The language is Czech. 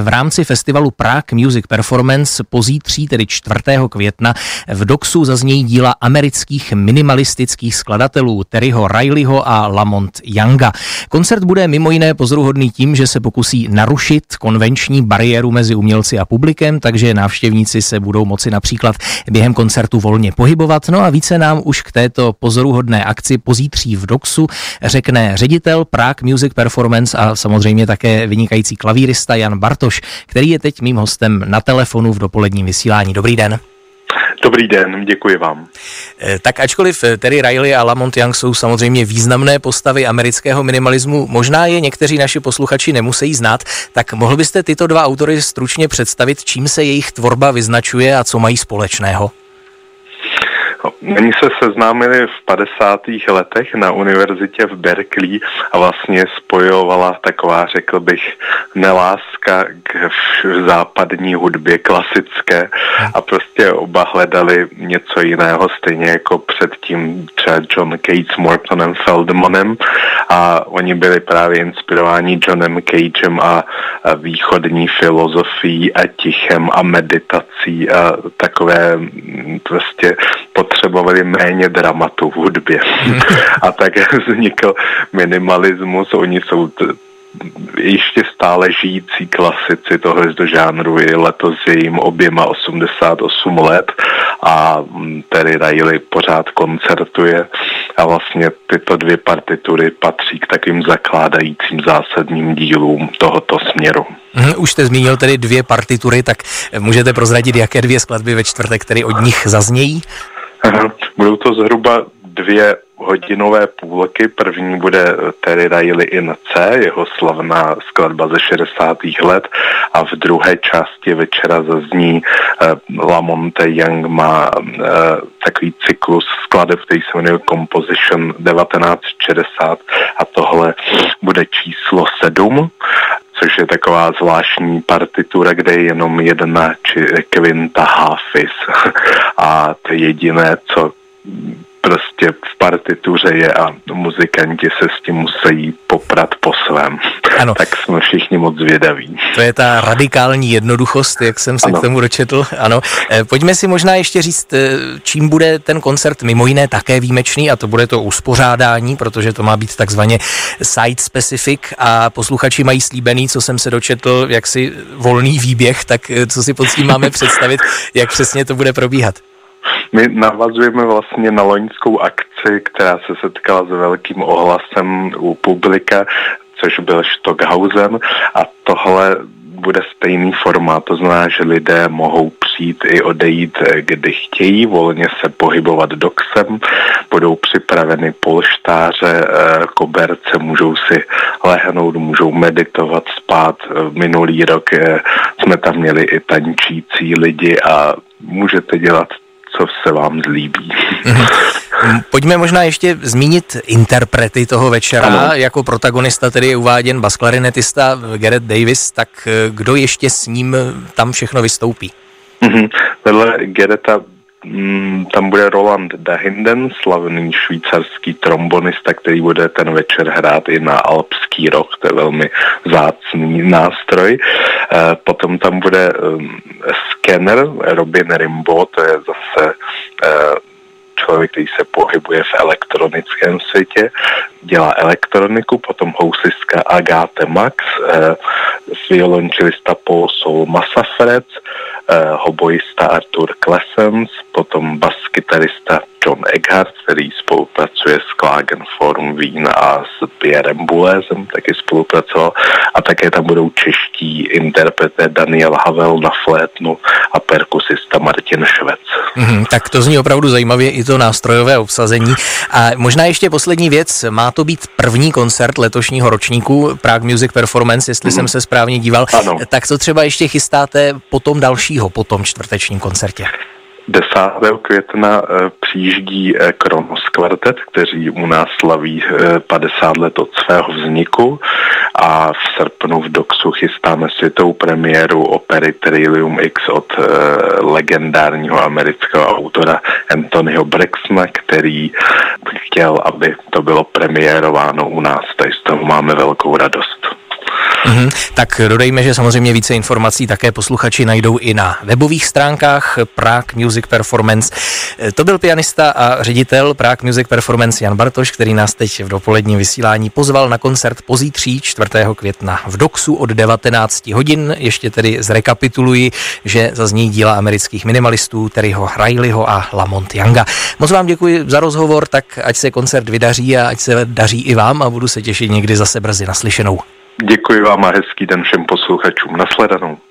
v rámci festivalu Prague Music Performance pozítří, tedy 4. května, v DOXu zaznějí díla amerických minimalistických skladatelů Terryho Rileyho a La Monte Younga. Koncert bude mimo jiné pozoruhodný tím, že se pokusí narušit konvenční bariéru mezi umělci a publikem, takže návštěvníci se budou moci například během koncertu volně pohybovat. No a více nám už k této pozoruhodné akci pozítří v DOXu řekne ředitel Prague Music Performance a samozřejmě také vynikající klavírista Jan Bartoš, který je teď mým hostem na telefonu v dopoledním vysílání. Dobrý den. Dobrý den, děkuji vám. Tak ačkoliv Terry Riley a La Monte Young jsou samozřejmě významné postavy amerického minimalismu, možná je někteří naši posluchači nemusí znát, tak mohl byste tyto dva autory stručně představit, čím se jejich tvorba vyznačuje a co mají společného? Oni se seznámili v 50. letech na univerzitě v Berkeley a vlastně spojovala taková, řekl bych, neláska k západní hudbě klasické a prostě oba hledali něco jiného, stejně jako předtím třeba John Cage s Mortonem Feldmanem, a oni byli právě inspirováni Johnem Cagem a východní filozofií a tichem a meditací a takové prostě potřebovali méně dramatu v hudbě. A tak vznikl minimalismus. Oni jsou ještě stále žijící klasici tohoto žánru. Je letos jim oběma 88 let a Terry Riley pořád koncertuje a vlastně tyto dvě partitury patří k takovým zakládajícím zásadním dílům tohoto směru. Už jste zmínil tedy dvě partitury, tak můžete prozradit, jaké dvě skladby ve čtvrtek tedy od nich zaznějí? Budou to zhruba 2 hodinové půlky. První bude Terry Riley In C, jeho slavná skladba ze 60. let, a v druhé části večera zazní La Monte Young má takový cyklus skladeb, který se jmenuje Composition 1960 a tohle bude číslo 7, což je taková zvláštní partitura, kde je jenom jedna či kvinta háfis a to jediné, co prostě v partituře je a muzikanti se s tím musí poprat po svém. Ano. Tak jsme všichni moc zvědaví. To je ta radikální jednoduchost, jak jsem se k tomu dočetl. Ano. Pojďme si možná ještě říct, čím bude ten koncert mimo jiné také výjimečný, a to bude to uspořádání, protože to má být takzvaně site specific a posluchači mají slíbený, co jsem se dočetl, jaksi volný výběh, tak co si pod tím máme představit, jak přesně to bude probíhat. My navazujeme vlastně na loňskou akci, která se setkala s velkým ohlasem u publika, což byl Stockhausen, a tohle bude stejný formát, to znamená, že lidé mohou přijít i odejít, kdy chtějí, volně se pohybovat DOXem, budou připraveny polštáře, koberce, můžou si lehnout, můžou meditovat, spát. Minulý rok jsme tam měli i tančící lidi a můžete dělat, co se vám zlíbí. Pojďme možná ještě zmínit interprety toho večera. Ano. Jako protagonista tedy je uváděn basklarinetista Gerrit Davis, tak kdo ještě s ním tam všechno vystoupí? Vedle Gerrita tam bude Roland Dahinden, slavný švýcarský trombonista, který bude ten večer hrát i na alpský roh, to je velmi vzácný nástroj. Potom tam bude Scanner Robin Rimbaud, to je zase člověk, který se pohybuje v elektronickém světě, dělá elektroniku, potom houslistka Agathe Max, violončelista Paul Sol Masafred, hoboista Artur Klesens, potom baskytarista John Eghard, který spolupracuje s Klangforum Wien a s Pierrem Boulezem, taky spolupracoval, a také tam budou čeští interpreté Daniel Havel na flétnu a perkusista Martin Šved. Tak to zní opravdu zajímavě, i to nástrojové obsazení. A možná ještě poslední věc, má to být první koncert letošního ročníku Prague Music Performance, jestli jsem se správně díval. Ano. Tak co třeba ještě chystáte potom dalšího, po tom čtvrtečním koncertě? 10. května přijíždí Kronos Quartet, kteří u nás slaví 50 let od svého vzniku, a v srpnu v DOXu chystáme světovou premiéru opery Trilium X od legendárního amerického autora Anthonyho Braxtona, který chtěl, aby to bylo premiérováno u nás, takže z toho máme velkou radost. Tak dodejme, že samozřejmě více informací také posluchači najdou i na webových stránkách Prague Music Performance. To byl pianista a ředitel Prague Music Performance Jan Bartoš, který nás teď v dopoledním vysílání pozval na koncert pozítří 4. května v DOXu od 19 hodin. Ještě tedy zrekapituluji, že zazní díla amerických minimalistů Terryho Rileyho a La Monte Younga. Moc vám děkuji za rozhovor, tak ať se koncert vydaří a ať se daří i vám a budu se těšit někdy zase brzy naslyšenou. Děkuji vám a hezký den všem posluchačům. Nasledanou.